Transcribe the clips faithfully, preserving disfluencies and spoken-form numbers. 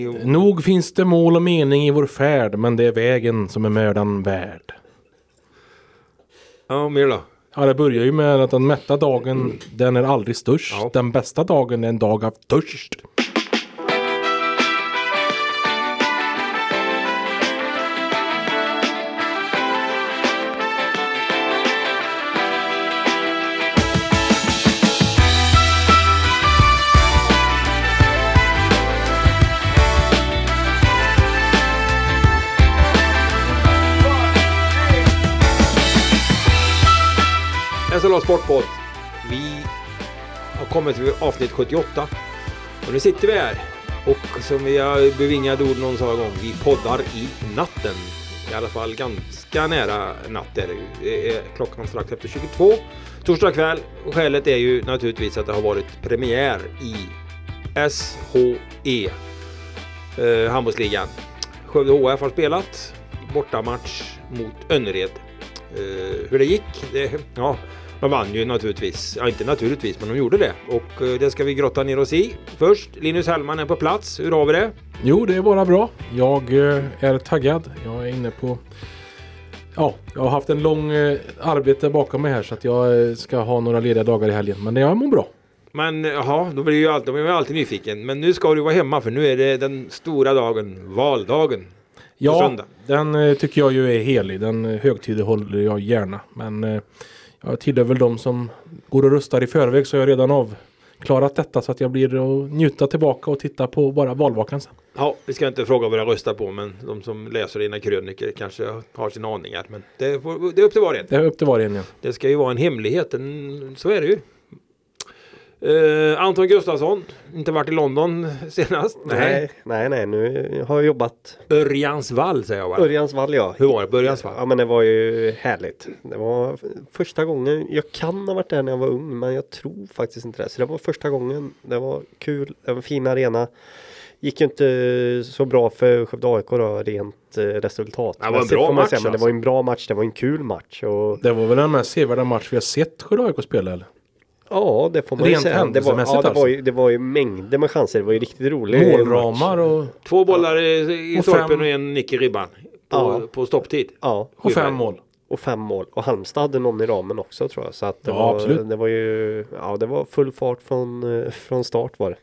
Jo. Nog finns det mål och mening i vår färd, men det är vägen som är mödan värd. Ja, mer då? Ja, det börjar ju med att den mätta dagen, mm. den är aldrig störst. Ja. Den bästa dagen är en dag av törst. Sportpod. Vi har kommit till avsnitt sjuttioåtta och nu sitter vi här och som vi har bevingat ord någon sån gång, vi poddar i natten, i alla fall ganska nära natt är det ju. Det är klockan strax efter tjugotvå torsdag kväll och skälet är ju naturligtvis att det har varit premiär i S H E eh, Handbollsligan. Skövde H F har spelat bortamatch mot Önnered. Eh, hur det gick? Det, ja De vann ju naturligtvis, ja inte naturligtvis men de gjorde det och eh, det ska vi grotta ner oss i. Först, Linus Hellman är på plats, hur har vi det? Jo, det är bara bra, jag eh, är taggad, jag är inne på, ja jag har haft en lång eh, arbete bakom mig här så att jag eh, ska ha några lediga dagar i helgen men jag mår bra. Men ja, då blir jag alltid, då blir jag alltid nyfiken, men nu ska du vara hemma för nu är det den stora dagen, valdagen. Ja, söndag. Den eh, tycker jag ju är helig, den eh, högtiden håller jag gärna men... Eh, Jag tillhör väl de som går och röstar i förväg så jag har redan avklarat detta så att jag blir att njuta tillbaka och titta på bara valvakan sen. Ja, vi ska inte fråga vad jag röstar på men de som läser dina kröniker kanske har sina aningar men det, får, det är upp till var en. Det är upp till var en, ja. Det ska ju vara en hemlighet, en, så är det ju. Uh, Anton Gustafsson, inte varit i London senast. Nej, nej, nej, nu har jag jobbat. Örjans vall säger jag. Örjans vall, ja. Hur var det på Örjans vall? Ja, men det var ju härligt. Det var första gången, jag kan ha varit där när jag var ung, men jag tror faktiskt inte det. Så det var första gången, det var kul, det var en fin arena. Gick ju inte så bra för Skövde A I K då, rent eh, resultat. Det var en bra match. Säga, men det var en bra match, det var en kul match. Och... Det var väl den mest sevärda match vi har sett Skövde A I K spela, eller? Ja, det får man rent ju säga. Det var, ja, det, var ju, det var ju mängder med chanser. Det var ju riktigt roligt. Målramar och... Två bollar ja. i, i och torpen fem. Och en nick i ribban på, ja. på stopptid. Ja. Och fem mål. Och fem mål. Och Halmstad hade någon i ramen också tror jag. Så att det, ja, var, det var ju... Ja, det var full fart från, från start var det.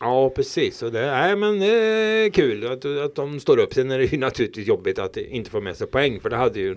Ja, precis. Och det är, men, det är kul att, att de står upp. Sen är det ju naturligtvis jobbigt att inte få med sig poäng. För det hade ju...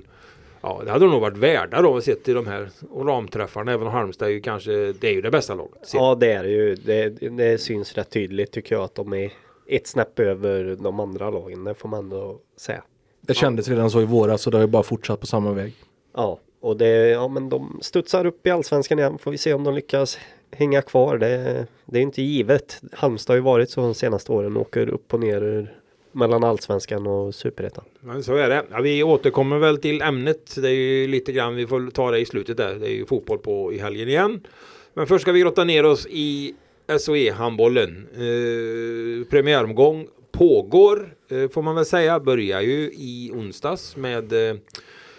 Ja, det hade nog varit värda då att sett i de här ramträffarna, även om Halmstad är ju kanske, det är ju det bästa laget. Sett. Ja, det är ju, det, det syns rätt tydligt tycker jag att de är ett snäpp över de andra lagen, det får man ändå säga. Det kändes ja. redan så i våras så det har ju bara fortsatt på samma väg. Ja, och det, ja men de studsar upp i Allsvenskan igen, får vi se om de lyckas hänga kvar, det, det är ju inte givet. Halmstad har ju varit så de senaste åren, åker upp och ner mellan Allsvenskan och Superettan. Men så är det. Ja, vi återkommer väl till ämnet. Det är ju lite grann, vi får ta det i slutet där. Det är ju fotboll på i helgen igen. Men först ska vi grotta ner oss i S H E-handbollen. Eh, premiäromgång pågår, eh, får man väl säga. Börjar ju i onsdags med eh,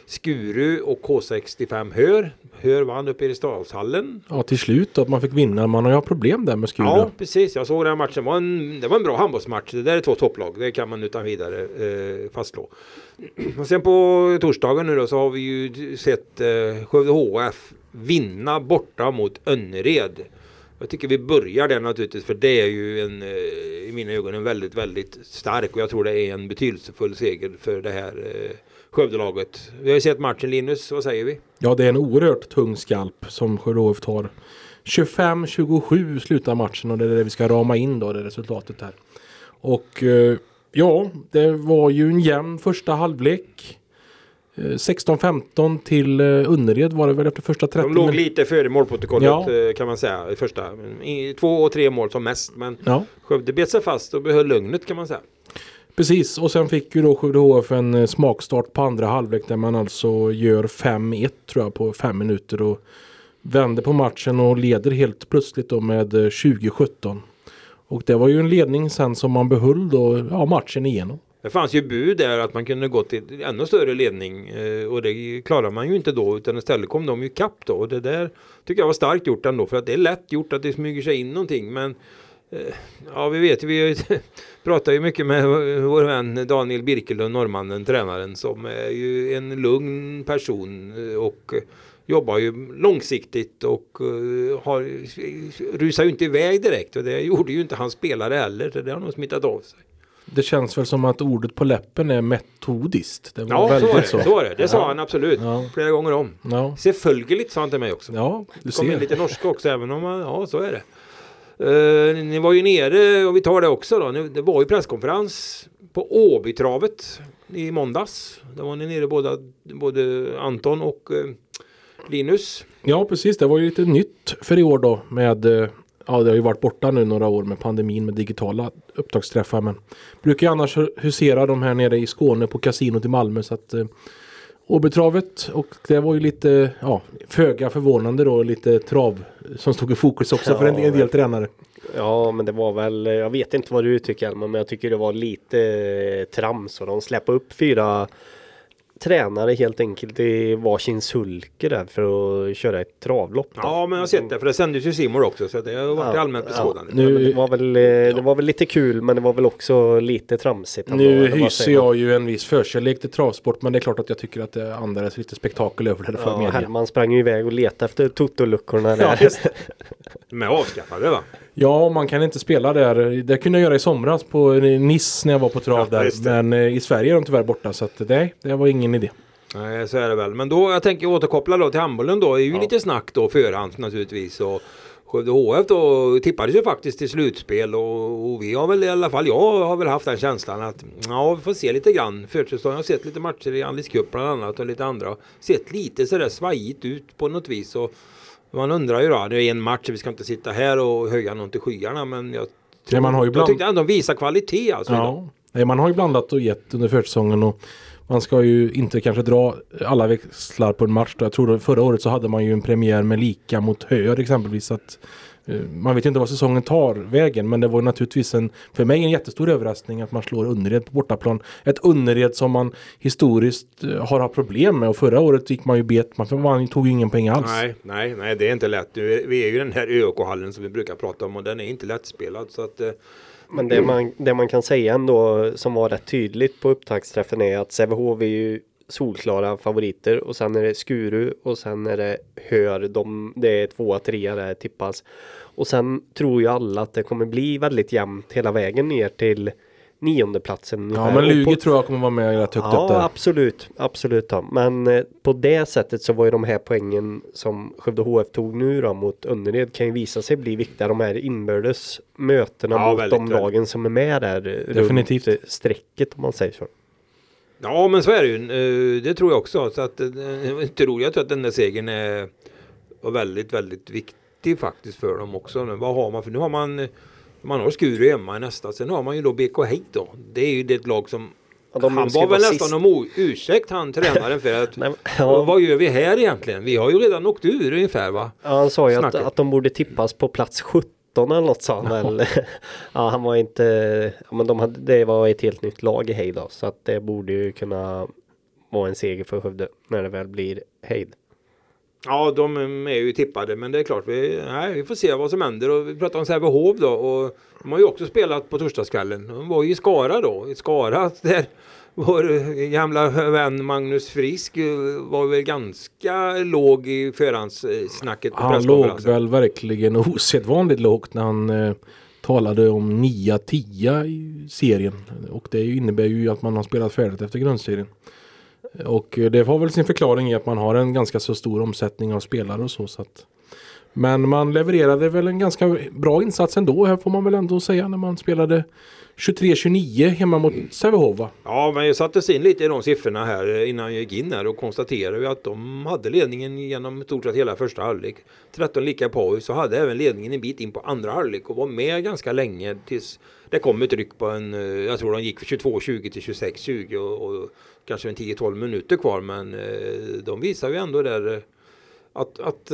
Skuru och K sextiofem Hör. Hör vann uppe i Stalshallen. Ja, till slut att man fick vinna. Man har ju problem där med Skuru. Ja, precis. Jag såg den här matchen. Det var en, det var en bra handbollsmatch. Det där är två topplag. Det kan man utan vidare eh, fastslå. Och sen på torsdagen nu då så har vi ju sett eh, Skövde H F vinna borta mot Önnered. Jag tycker vi börjar där naturligtvis för det är ju en, i mina ögon en väldigt, väldigt stark och jag tror det är en betydelsefull seger för det här eh, Skövdelaget. Vi har ju sett matchen, Linus, vad säger vi? Ja, det är en oerhört tung skalp som Skövde tar. tjugofem tjugosju slutar matchen och det är det vi ska rama in då, det resultatet här. Och ja, det var ju en jämn första halvlek. sexton femton till Önnered var det väl efter första trettio. De låg lite före målprotokollet ja. kan man säga. I första. Två och tre mål som mest, men ja. Skövde bet sig fast och behöll lugnet kan man säga. Precis, och sen fick ju då Skövde H F en smakstart på andra halvlek där man alltså gör fem ett tror jag på fem minuter och vänder på matchen och leder helt plötsligt då med tjugo sjutton. Och det var ju en ledning sen som man behöll då ja, matchen igenom. Det fanns ju bud där att man kunde gå till ännu större ledning och det klarar man ju inte då utan istället kom de ju kapp då och det där tycker jag var starkt gjort ändå för att det är lätt gjort att det smyger sig in någonting men Ja, vi vet, vi pratar ju mycket med vår vän Daniel Birkelund, norrmannen, tränaren, som är ju en lugn person och jobbar ju långsiktigt och har, rusar ju inte iväg direkt, och det gjorde ju inte hans spelare heller, så det har nog smittat av sig. Det känns väl som att ordet på läppen är metodiskt. Det var ja, väldigt så är det. Så. Så är det. det ja. sa han absolut. Ja. Flera gånger om. Ja. Självföljligt sa han till mig också. Ja, du ser. Det kom lite norska också, även om man, ja, så är det. Uh, ni var ju nere, och vi tar det också då. Det var ju presskonferens på Åbytravet i måndags. Där var ni nere båda, både Anton och uh, Linus. Ja, precis. Det var ju lite nytt för i år då med... Uh, Ja, det har ju varit borta nu några år med pandemin, med digitala upptagsträffar. Men brukar ju annars husera de här nere i Skåne på kasinot i Malmö. Så att eh, Åbytravet, och det var ju lite, ja, föga förvånande då, lite trav som stod i fokus också ja, för en, en del men, tränare. Ja, men det var väl, jag vet inte vad du tycker, men jag tycker det var lite eh, trams. Och de släppte upp fyra tränare helt enkelt i varsin sulke där för att köra ett travlopp. Då. Ja, men jag har sett det, för det sändes ju Simor också, så det har varit ja, allmänt beskådande. Ja. Nu, det, var väl, ja. det var väl lite kul, men det var väl också lite tramsigt. Nu hyser jag ju en viss förkärlek till travsport, men det är klart att jag tycker att det andades lite spektakel över det för ja, media. Hellman sprang ju iväg och letade efter totoluckorna där. Ja, just det. Men avskaffade, va? Ja, man kan inte spela där. Det kunde jag göra i somras på Niss när jag var på trav ja, där. Men i Sverige är de tyvärr borta, så att det, det var ingen idé. Nej, så är det väl. Men då, jag tänker återkoppla då till handbollen då. Det är ju ja. lite snack då, förhand naturligtvis. Och Skövde H F då tippades ju faktiskt till slutspel. Och, och vi har väl i alla fall, jag har väl haft den känslan att ja, vi får se lite grann. Förutsättningsvis har sett lite matcher i Alice Cup bland annat och lite andra. Sett lite sådär svajigt ut på något vis och man undrar ju då, det är en match, vi ska inte sitta här och höja någon till skyarna, men jag, tror, man har ju bland... jag tyckte ändå de visar kvalitet. Alltså ja. Nej, man har ju blandat och gett under försäsongen, och man ska ju inte kanske dra alla växlar på en match. Jag tror att förra året så hade man ju en premiär med lika mot Höör exempelvis, att man vet inte vad säsongen tar vägen, men det var naturligtvis en, för mig en jättestor överraskning att man slår Önnered på bortaplan. Ett Önnered som man historiskt har haft problem med, och förra året gick man ju bet, man, man tog ju ingen poäng alls. Nej, nej, nej, det är inte lätt. Vi är ju den här ÖK-hallen som vi brukar prata om, och den är inte lättspelad, så att... Men det man, det man kan säga ändå som var rätt tydligt på upptaktsträffen är att Säverhov är ju solklara favoriter, och sen är det Skuru, och sen är det Hör, de, det är tvåa, trea där tippas, och sen tror ju alla att det kommer bli väldigt jämnt hela vägen ner till niondeplatsen. Ja, men Lugi på... tror jag kommer vara med rätt högt ja, upp där. Ja, absolut, absolut. Ja. Men eh, på det sättet så var ju de här poängen som Skövde H F tog nu då, mot Önnered, kan ju visa sig bli viktiga, de här inbördes mötena ja, mot väldigt, de lagen väldigt. som är med där. Definitivt. Runt strecket, om man säger så. Ja, men så är det ju. Det tror jag också. Så att, jag tror jag att den där segern är väldigt, väldigt viktig faktiskt för dem också. Vad har man? För nu har man, man har Skuru hemma i nästa. Sen har man ju då B K Häcken då. Det är ju det lag som... Ja, de han var väl nästan om o- ursäkt han tränaren för att Nej, ja. vad gör vi här egentligen? Vi har ju redan åkt ur ungefär, va? Ja, han sa ju att, att de borde tippas på plats sjutton eller något sånt. No. Ja, han var inte... Men de hade, det var ett helt nytt lag i Hejd då, så att det borde ju kunna vara en seger för Skövde när det väl blir Hejd. Ja, de är ju tippade, men det är klart, vi, nej, vi får se vad som händer. Och vi pratar om Säverhov då, och de har ju också spelat på torsdagskvällen. De var ju i Skara då, i Skara där vår gamla vän Magnus Frisk var väl ganska låg i förhandssnacket på presskonferensen. Han låg väl verkligen osedvanligt lågt när han eh, talade om nio tio i serien, och det innebär ju att man har spelat färdigt efter grundserien. Och det har väl sin förklaring i att man har en ganska så stor omsättning av spelare och så. Så att. Men man levererade väl en ganska bra insats ändå, här får man väl ändå säga, när man spelade tjugotre tjugonio hemma mot Säverhov. Ja, men jag satte sig in lite i de siffrorna här innan jag gick in här, och konstaterade att de hade ledningen genom stort sett hela första halvlek. tretton lika paus, och hade även ledningen en bit in på andra halvlek och var med ganska länge tills det kom ett tryck på en, jag tror de gick från tjugotvå tjugo till tjugosex tjugo och, och kanske en tio tolv minuter kvar, men de visar ju ändå där Att, att,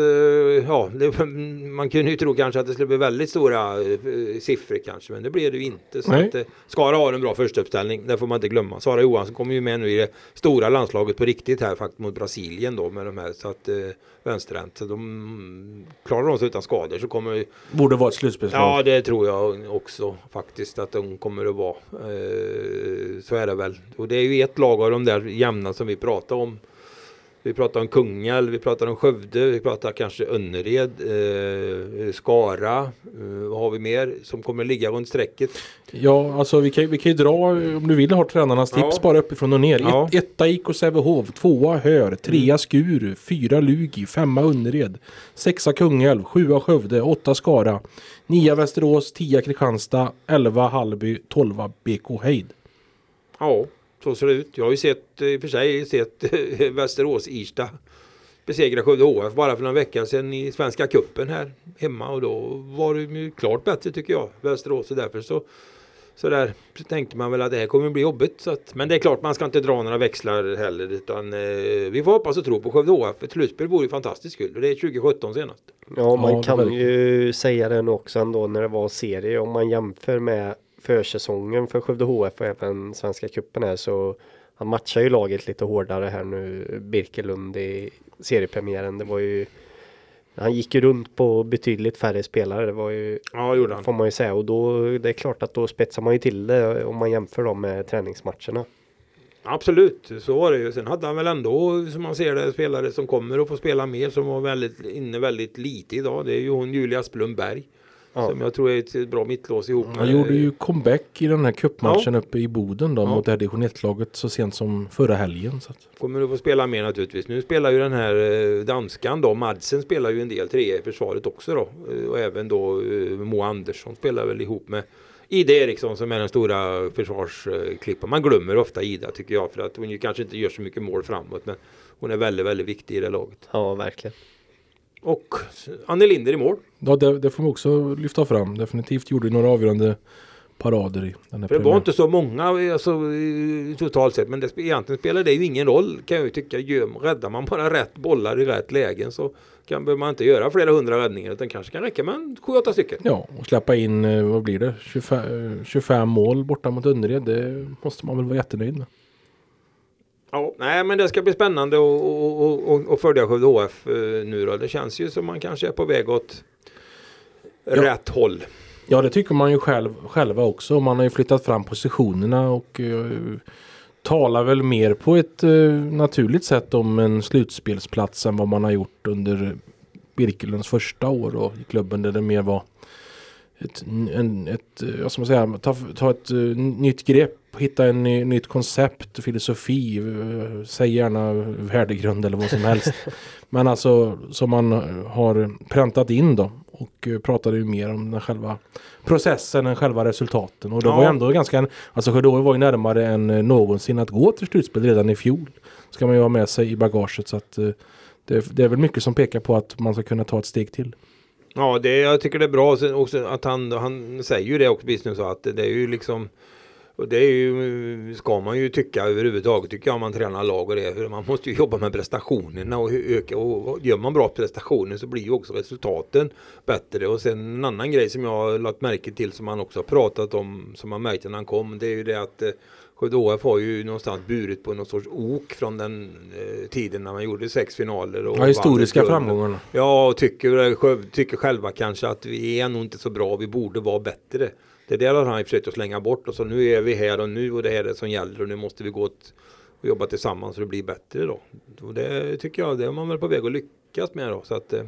ja, det, man kunde ju tro kanske att det skulle bli väldigt stora eh, siffror kanske, men det blev det ju inte. Så att, eh, Skara har en bra första uppställning, det får man inte glömma. Sara Johansson kommer ju med nu i det stora landslaget på riktigt här faktiskt mot Brasilien då med de här, så att eh, vänsterhänt, så de klarar de sig utan skador så kommer... Borde vara ett slutspelslag. Ja, det tror jag också faktiskt att de kommer att vara. Eh, så är det väl. Och det är ju ett lag av de där jämna som vi pratar om. Vi pratar om Kungälv, vi pratar om Skövde, vi pratar kanske Önnered, eh, Skara, eh, vad har vi mer som kommer ligga runt strecket? Ja, alltså vi kan, vi kan ju dra, om du vill ha tränarnas tips, ja. Bara uppifrån och ner. Ja. Ett, etta I K Sävehov, tvåa Hör, trea Skuru, fyra Lugi, femma Önnered, sexa Kungälv, sjua Skövde, åtta Skara, nia Västerås, tia Kristianstad, elva Hallby, tolva B K Häcken. Ja. Så ser det ut. Jag har ju sett, i och för sig, sett Västerås Irsta besegra Skövde H F bara för några veckor sedan i Svenska Cupen här hemma. Och då var det ju klart bättre tycker jag, Västerås. Och därför så, så där så tänkte man väl att det här kommer bli jobbigt. Så att, men det är klart, man ska inte dra några växlar heller. Utan eh, vi får hoppas och tro på Skövde H F. Ett slutspel vore ju fantastiskt kul. Och det är tjugosjutton senast. Ja, man ja, kan väl. ju säga den också ändå när det var serie. Om man jämför med försäsongen för Skövde H F och även Svenska Cupen här, så han matchar ju laget lite hårdare här nu, Birkelund i seriepremiären. Det var ju, han gick ju runt på betydligt färre spelare, det var ju, ja, gjorde han. Får man ju säga, och då, det är klart att då spetsar man ju till det om man jämför dem med träningsmatcherna. Absolut, så var det ju. Sen hade han väl ändå, som man ser det, spelare som kommer och får spela mer, som var väldigt, inne väldigt lite idag. Det är ju hon Julia Splumberg. Ja. Som jag tror är ett bra mittlås ihop. Han gjorde ju comeback i den här cupmatchen ja. Uppe i Boden då, ja. Mot det här division ett-laget så sent som förra helgen. Så att. Kommer du få spela mer naturligtvis. Nu spelar ju den här danskan då. Madsen spelar ju en del trea i försvaret också då. Och även då Mo Andersson spelar väl ihop med Ida Eriksson som är den stora försvarsklippan. Man glömmer ofta Ida tycker jag, för att hon ju kanske inte gör så mycket mål framåt, men hon är väldigt, väldigt viktig i det laget. Ja, verkligen. Och Anne Linder i mål. Ja, det, det får man också lyfta fram. Definitivt gjorde några avgörande parader i den här. För det var inte så många alltså, totalt sett, men det, egentligen spelar det ju ingen roll kan jag ju tycka. Räddar man bara rätt bollar i rätt lägen så kan, behöver man inte göra flera hundra räddningar, utan kanske kan räcka med sju åtta stycken. Ja, och släppa in, vad blir det, tjugofem, tjugofem mål borta mot Önnered, det måste man väl vara jättenöjd med. Ja, nej, men det ska bli spännande att och, och, och, och följa Skövde H F nu då. Det känns ju som man kanske är på väg åt ja. Rätt håll. Ja, det tycker man ju själv, själva också. Man har ju flyttat fram positionerna och uh, talar väl mer på ett uh, naturligt sätt om en slutspelsplats än vad man har gjort under Birkelunds första år då, i klubben, där det mer var ett, en, ett, vad ska man säga, ta, ta ett uh, nytt grepp, hitta en ny, nytt koncept, filosofi, uh, säg gärna värdegrund eller vad som helst. Men alltså som man har präntat in då, och uh, pratade ju mer om den själva processen än själva resultaten. Och det ja. Var ju ändå ganska, en, alltså Skövde var ju närmare än någonsin att gå till slutspel redan i fjol. Ska man ju ha med sig i bagaget, så att uh, det, det är väl mycket som pekar på att man ska kunna ta ett steg till. Ja, det, jag tycker det är bra också att han, han säger ju det också nu, så att det är ju liksom, och det är ju, ska man ju tycka överhuvudtaget tycker jag, om man tränar lag och det, man måste ju jobba med prestationerna och öka, och gör man bra prestationer så blir ju också resultaten bättre. Och sen en annan grej som jag har lagt märke till, som man också har pratat om, som man märkte när han kom, det är ju det att Skövde H F har ju någonstans burit på någon sorts ok från den eh, tiden när man gjorde sex finaler. Och ja, historiska framgångarna. Ja, och tycker, tycker själva kanske att vi är nog inte så bra, vi borde vara bättre. Det där har han försökt att slänga bort, och så nu är vi här och nu, och det här är det som gäller, och nu måste vi gå åt och jobba tillsammans så det blir bättre då. Och det tycker jag, det är man väl på väg att lyckas med då, så att... Eh,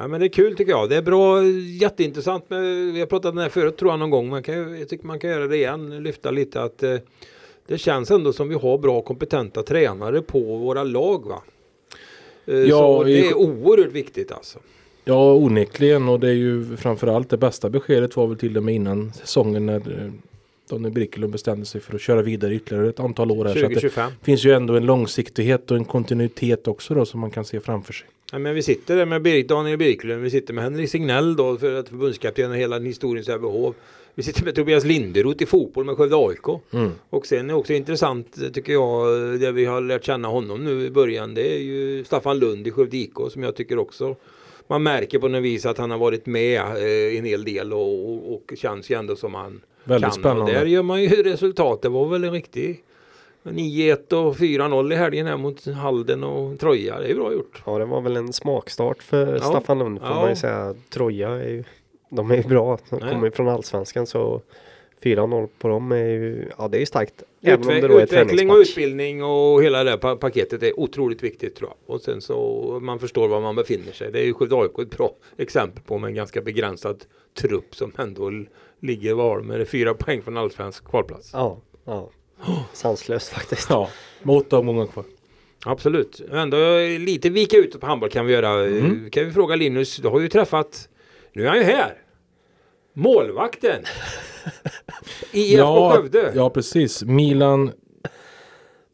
Ja, men det är kul tycker jag. Det är bra, jätteintressant. Vi har pratat om det här förut tror jag någon gång. Man kan, jag tycker man kan göra det igen, lyfta lite att eh, det känns ändå som vi har bra kompetenta tränare på våra lag, va? Eh, ja, så det är oerhört viktigt alltså. Ja, onekligen, och det är ju framförallt det bästa beskedet var väl till och med innan säsongen när Daniel Birkelund bestämde sig för att köra vidare ytterligare ett antal år här. tjugo tjugofem. Så det finns ju ändå en långsiktighet och en kontinuitet också då, som man kan se framför sig. Ja, men vi sitter där med Birk, Daniel Birkelund, vi sitter med Henrik Signell då, för att förbundskapten och hela historien Säverhov. Vi sitter med Tobias Linderoth i fotboll med Skövde A I K. Mm. Och sen är också intressant tycker jag, det vi har lärt känna honom nu i början, det är ju Staffan Lund i Skövde I K som jag tycker också man märker på något vis att han har varit med eh, en hel del och, och, och känns ju ändå som han väldigt kan. Spännande. Och där gör man ju resultat. Det var väl en riktig nio ett och fyra noll i helgen här mot Halden och Troja. Det är ju bra gjort. Ja, det var väl en smakstart för ja. Staffan Lund får ja. man ju säga. Troja är ju, de är ju bra. De Nej. kommer ju från Allsvenskan så fyra noll på dem är ju, ja det är ju starkt. Utve- utveckling och utbildning och hela det pa- paketet är otroligt viktigt tror jag. Och sen så man förstår var man befinner sig. Det är ju Skövde A I K ett bra exempel på med en ganska begränsad trupp som ändå ligger var med fyra poäng från allsvensk kvalplats. Ja, ja. Oh. Sanslöst faktiskt. Ja, mot dem många kvar. Absolut. Ändå lite vika ut på handboll kan vi göra. Mm. Kan vi fråga Linus, du har ju träffat, nu är han ju här. Målvakten. I F K ja, Skövde. Ja, precis. Milan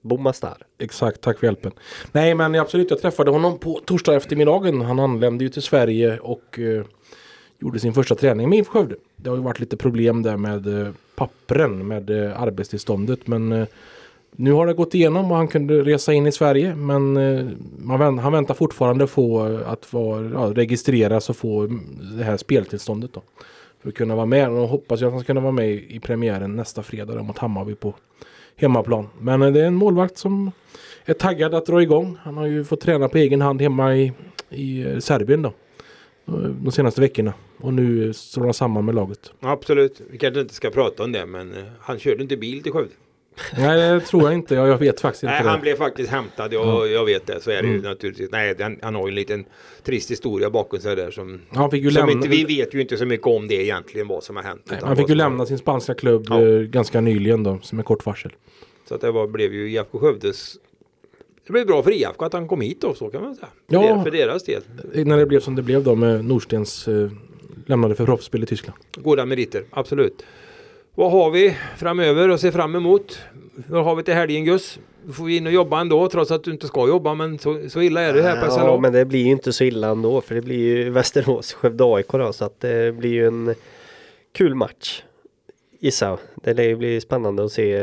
Bomastar. Exakt, tack för hjälpen. Nej, men absolut, jag träffade honom på torsdag eftermiddagen. Han anlände ju till Sverige och eh, gjorde sin första träning med I F K Skövde. Det har ju varit lite problem där med eh, pappren, med eh, arbetstillståndet. Men eh, nu har det gått igenom och han kunde resa in i Sverige. Men eh, man vänt, han väntar fortfarande få, att få, ja, registreras och få det här speltillståndet då. För att kunna vara med. Och hoppas jag att han ska kunna vara med i premiären nästa fredag mot Hammarby på hemmaplan. Men det är en målvakt som är taggad att dra igång. Han har ju fått träna på egen hand hemma i, i Serbien då. De senaste veckorna. Och nu står han samman med laget. Absolut. Vi kanske inte ska prata om det. Men han körde inte bil till Skövde. Nej, det tror jag inte. Jag, jag vet faktiskt inte. Nej, han blev faktiskt hämtad. Jag, jag vet det. Så är det mm. ju naturligtvis. Nej, han, han har ju en liten trist historia bakom sig där. Som, han fick ju som lämna... inte, vi vet ju inte så mycket om det egentligen, vad som har hänt. Nej, han fick ju lämna har... sin spanska klubb ja. ganska nyligen då, som är kort varsel. Så att det var, blev ju I F K Skövdes... Det blev bra för I F K att han kom hit då, så kan man säga. Ja, för, det, för deras del. När det blev som det blev då med Norstens eh, lämnade för proffsspel i Tyskland. Goda meriter, absolut. Vad har vi framöver och se fram emot? Vad har vi till helgen, Gus? Då får vi in och jobba ändå, trots att du inte ska jobba, men så, så illa är det här på S H L. Ja, men det blir ju inte så illa ändå, för det blir ju Västerås, Skövde A I K då, så att det blir ju en kul match. Gissa, det blir spännande att se.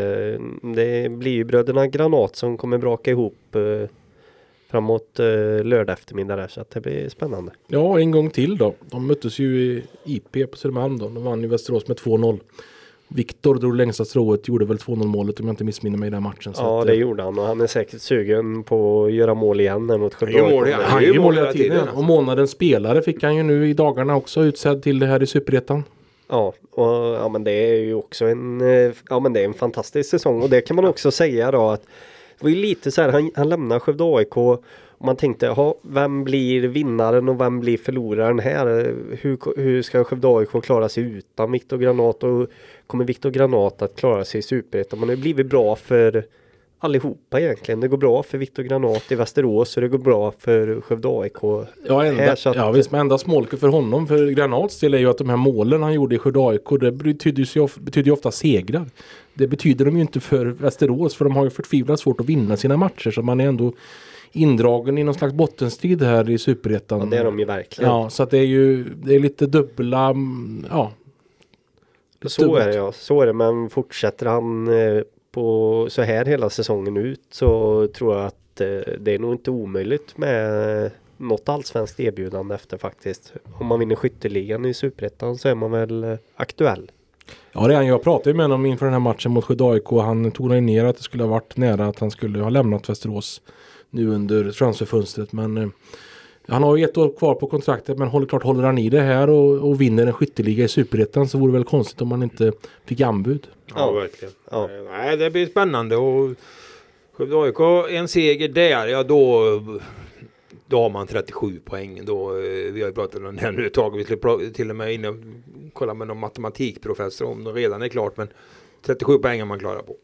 Det blir ju bröderna Granath som kommer braka ihop framåt lördag eftermiddag där, så att det blir spännande. Ja, en gång till då. De möttes ju i I P på Södermalm då. De vann ju Västerås med två noll. Viktor drog längsta strået, gjorde väl två noll-målet om jag inte missminner mig i den matchen. Så ja, att, det gjorde han och han är säkert sugen på att göra mål igen. Mot han gör mål, han gör mål hela tiden. Och månadens spelare fick han ju nu i dagarna också utsedd till det här i Superettan. Ja, och, ja, men det är ju också en, ja, men det är en fantastisk säsong och det kan man också säga då att det var ju lite så här, han, han lämnar Skövde A I K och man tänkte, aha, vem blir vinnaren och vem blir förloraren här? Hur, hur ska Skövde A I K klara sig utan Viktor Granath och kommer Viktor Granath att klara sig i Superettan? Man har ju blivit bra för allihopa egentligen. Det går bra för Viktor Granath i Västerås och det går bra för Skövde A I K. Ja, enda, här, att... ja visst, men enda smolket för honom för Granaths del är ju att de här målen han gjorde i Skövde A I K, det betyder ju ofta, betyder ju ofta segrar. Det betyder de ju inte för Västerås, för de har ju förtvivlat svårt att vinna sina matcher, så man är ändå indragen i någon slags bottenstrid här i Superettan. Ja, det är de ju verkligen. Ja, så att det är ju det är lite dubbla, ja. Lite så dubbelt. är det, ja. Så är det, men fortsätter han eh, på så här hela säsongen ut så tror jag att eh, det är nog inte omöjligt med något allsvenskt erbjudande efter faktiskt. Om man vinner skytteligan i Superettan så är man väl eh, aktuell. Ja, det är han. Jag pratade med honom inför den här matchen mot Skövde A I K. Han tog ner att det skulle ha varit nära att han skulle ha lämnat Västerås nu under transferfönstret, men eh, han har ju ett år kvar på kontraktet, men håller, klart håller han i det här och, och vinner en skytteliga i Superettan, så vore det väl konstigt om han inte fick anbud. Ja, ja verkligen. Ja. Nej, det blir spännande och Skövde A I K en seger där, ja då då har man trettiosju poäng då. Vi har ju pratat om det här nu ett tag, vi skulle till och med inne och kolla med någon matematikprofessor om det redan är klart, men trettiosju poäng är man klara på.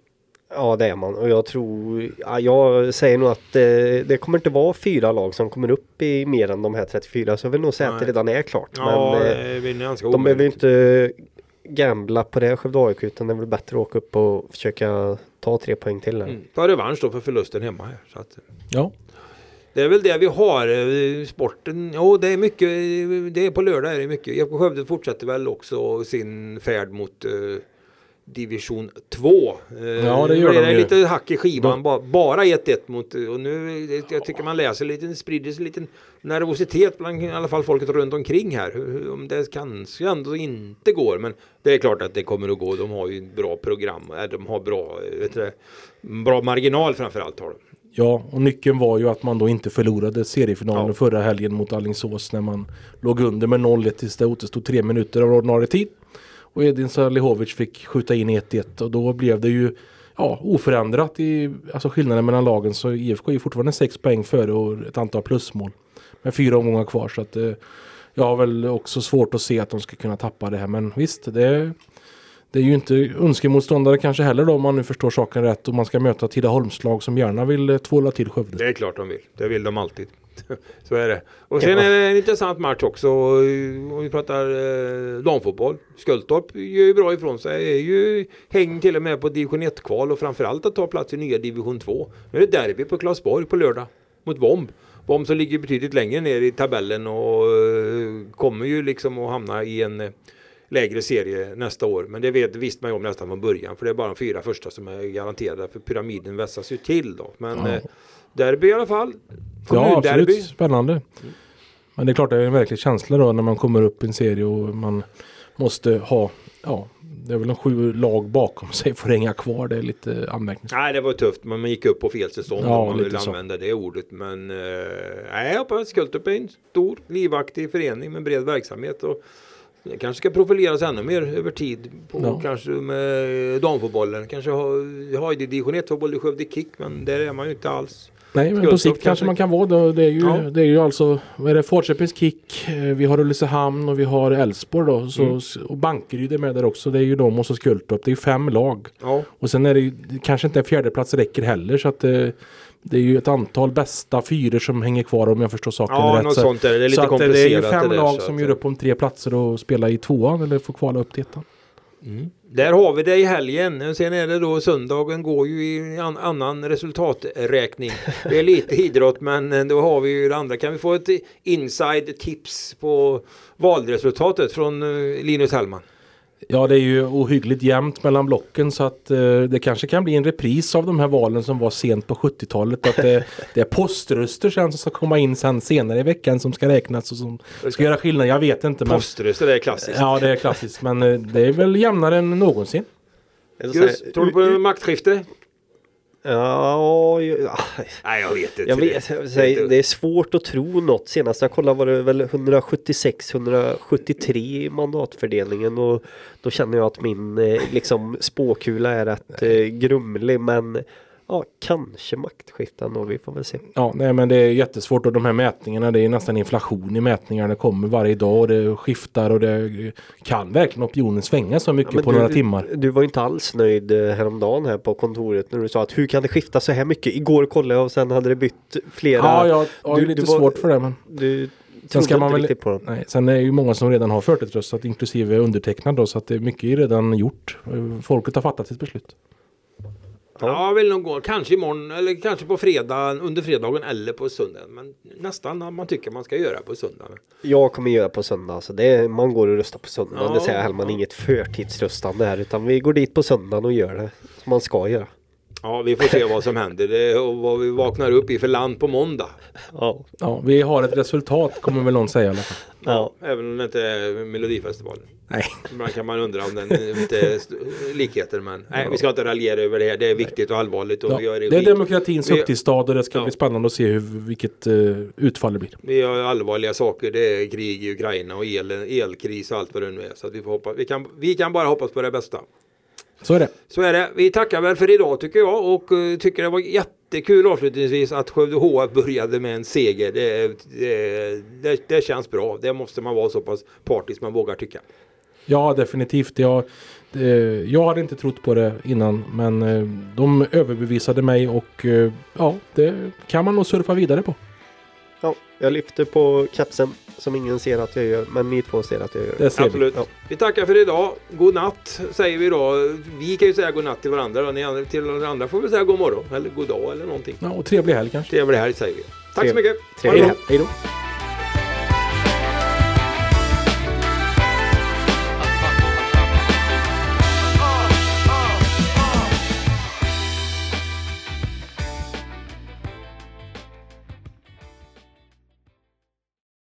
Ja, det är man. Och jag tror, ja, jag säger nog att eh, det kommer inte vara fyra lag som kommer upp i mer än de här trettiofyra. Så jag vill nog säga Nej. att det redan är klart. Ja, men eh, det är de behöver ju inte gambla på det Skövde A I K, utan det är väl bättre att åka upp och försöka ta tre poäng till. Mm. Ta revansch då för förlusten hemma här. Så att, ja. Det är väl det vi har. Sporten, ja, det är mycket. Det är på lördag är det mycket. I F K Skövde fortsätter väl också sin färd mot uh, division två. Uh, ja, det gör de. Det är ju lite hack i skivan. De... Bara ett ett mot. Och nu, jag tycker man läser lite, sprider sig lite nervositet bland i alla fall folket runt omkring här. Om det kanske ändå inte går. Men det är klart att det kommer att gå. De har ju ett bra program. De har bra, vet du, bra marginal framförallt har de. Ja, och nyckeln var ju att man då inte förlorade seriefinalen ja. förra helgen mot Alingsås när man låg under med noll ett tills det återstod tre minuter av ordinarie tid. Och Edin Salihovic fick skjuta in ett ett och då blev det ju ja, oförändrat i alltså skillnaden mellan lagen. Så I F K är fortfarande sex poäng före och ett antal plusmål med fyra omgångar kvar. Så att, eh, jag har väl också svårt att se att de ska kunna tappa det här. Men visst, det är... Det är ju inte önskemotståndare kanske heller då, om man nu förstår saken rätt, och man ska möta Tidaholmslag som gärna vill tvåla till Skövde. Det är klart de vill. Det vill de alltid. Så är det. Och sen är det en intressant match också. Om vi pratar damfotboll. Eh, Skultorp gör ju bra ifrån sig. Är ju häng till och med på division ett-kval och framförallt att ta plats i nya division två. Nu är det derby på Klasborg på lördag mot Bomb. Bomb som ligger betydligt längre ner i tabellen och eh, kommer ju liksom att hamna i en... Eh, lägre serie nästa år, men det vet, visste man ju om nästan från början, för det är bara de fyra första som är garanterade, för pyramiden vässas ju till då, men ja. eh, derby i alla fall. Kom ja, absolut, derby. Spännande. Mm. Men det är klart, det är en verklig känsla då när man kommer upp i en serie och man måste ha, ja, det är väl en sju lag bakom sig för att hänga kvar, det är lite anmärkningsvärt. Nej, det var tufft, men man gick upp på fel säsong ja, om man vill så. Använda det ordet, men eh, jag hoppas Skultorp är en stor, livaktig förening med bred verksamhet och jag kanske ska profileras ännu mer över tid på ja. kanske med damfotbollen. Kanske har ha i division ett-fotboll i Skövde kick, men där är man ju inte alls. Nej, men på sikt kanske, kanske man kan vara då. Det är ju, ja. det är ju alltså, vad är det, Fortköpings kick, vi har Ulricehamn och vi har Älvsborg då. Så, mm. Och Bankeryd är med där också, det är ju de och så Skultorp. Det är ju fem lag. Ja. Och sen är det ju, kanske inte en fjärdeplats räcker heller, så att det, det är ju ett antal bästa fyror som hänger kvar om jag förstår saken ja, rätt. Något så sånt är det. Det är lite så komplicerat. Det är ju fem där, lag som gör upp om tre platser och spelar i tvåan eller får kvala upp till ettan. Mm. Där har vi det i helgen. Sen är det då söndagen går ju i en annan resultaträkning. Det är lite idrott, men då har vi ju det andra. Kan vi få ett inside tips på valresultatet från Linus Hellman? Ja, det är ju ohyggligt jämnt mellan blocken, så att eh, det kanske kan bli en repris av de här valen som var sent på sjuttiotalet. Att det, det är poströster sen som ska komma in sen senare i veckan som ska räknas och som ska göra skillnad. Jag vet inte. Men, poströster, det är klassiskt. Ja, det är klassiskt. Men eh, det är väl jämnare än någonsin. Just, tror du på uh, maktskifte? Ja, ja, nej, jag vet inte. Jag vet, jag säger, det är svårt att tro något. Senast jag kollade var det väl hundrasjuttiosex hundrasjuttiotre i mandatfördelningen och då känner jag att min liksom spåkula är rätt eh, grumlig, men ja, kanske maktskiften och vi får väl se. Ja, nej, men det är jättesvårt, och de här mätningarna, det är nästan inflation i mätningarna, det kommer varje dag och det skiftar och det kan verkligen opinionen svänga så mycket ja, på du, några timmar. Du var ju inte alls nöjd häromdagen här på kontoret när du sa att hur kan det skifta så här mycket? Igår kollade jag och sen hade det bytt flera. Ja, jag har ju lite du var, svårt för det, men... Du, Sen, ska man väl, på nej, sen är det ju många som redan har förtidsröstat, så att inklusive undertecknad då, så att det är mycket redan gjort. Folket har fattat sitt beslut. Ja, väl någon gång. Kanske imorgon eller kanske på fredag, under fredagen eller på söndagen. Men nästan man tycker man ska göra på söndagen. Jag kommer göra på söndag. Så det är, man går och röstar på söndagen. Ja, det säger Hellman, ja. Inget förtidsröstande här. Utan vi går dit på söndagen och gör det som man ska göra. Ja, vi får se vad som händer det, och vad vi vaknar upp i för land på måndag. Ja, ja vi har ett resultat kommer väl någon säga. Ja. Ja, även om det inte är Melodifestivalen. Nej. Man kan man undra om den inte likheter, men nej, ja. Vi ska inte raljera över det här. Det är viktigt och allvarligt. Och ja. vi gör det, det är demokratins högtidsstad och det ska ja. bli spännande att se hur, vilket uh, utfall det blir. Vi har allvarliga saker. Det är krig i Ukraina och el, elkris och allt vad det nu är. Så att vi, får hoppa, vi, kan, vi kan bara hoppas på det bästa. Så är det. Så är det. Vi tackar väl för idag tycker jag, och uh, tycker det var jättekul avslutningsvis att Skövde H F började med en seger. Det, det, det, det känns bra. Det måste man vara så pass partisk man vågar tycka. Ja, definitivt. Jag, det, jag hade inte trott på det innan, men de överbevisade mig och ja, det kan man nog surfa vidare på. Ja, jag lyfter på kapsen som ingen ser att jag gör, men ni två ser att jag gör. Det ser absolut. Vi. Ja. Vi tackar för idag. God natt säger vi då. Vi kan ju säga god natt till varandra och ni till varandra får vi säga god morgon eller god dag eller någonting. Ja, och trevlig helg kanske. Trevlig helg säger vi. Tack så mycket. Hej då.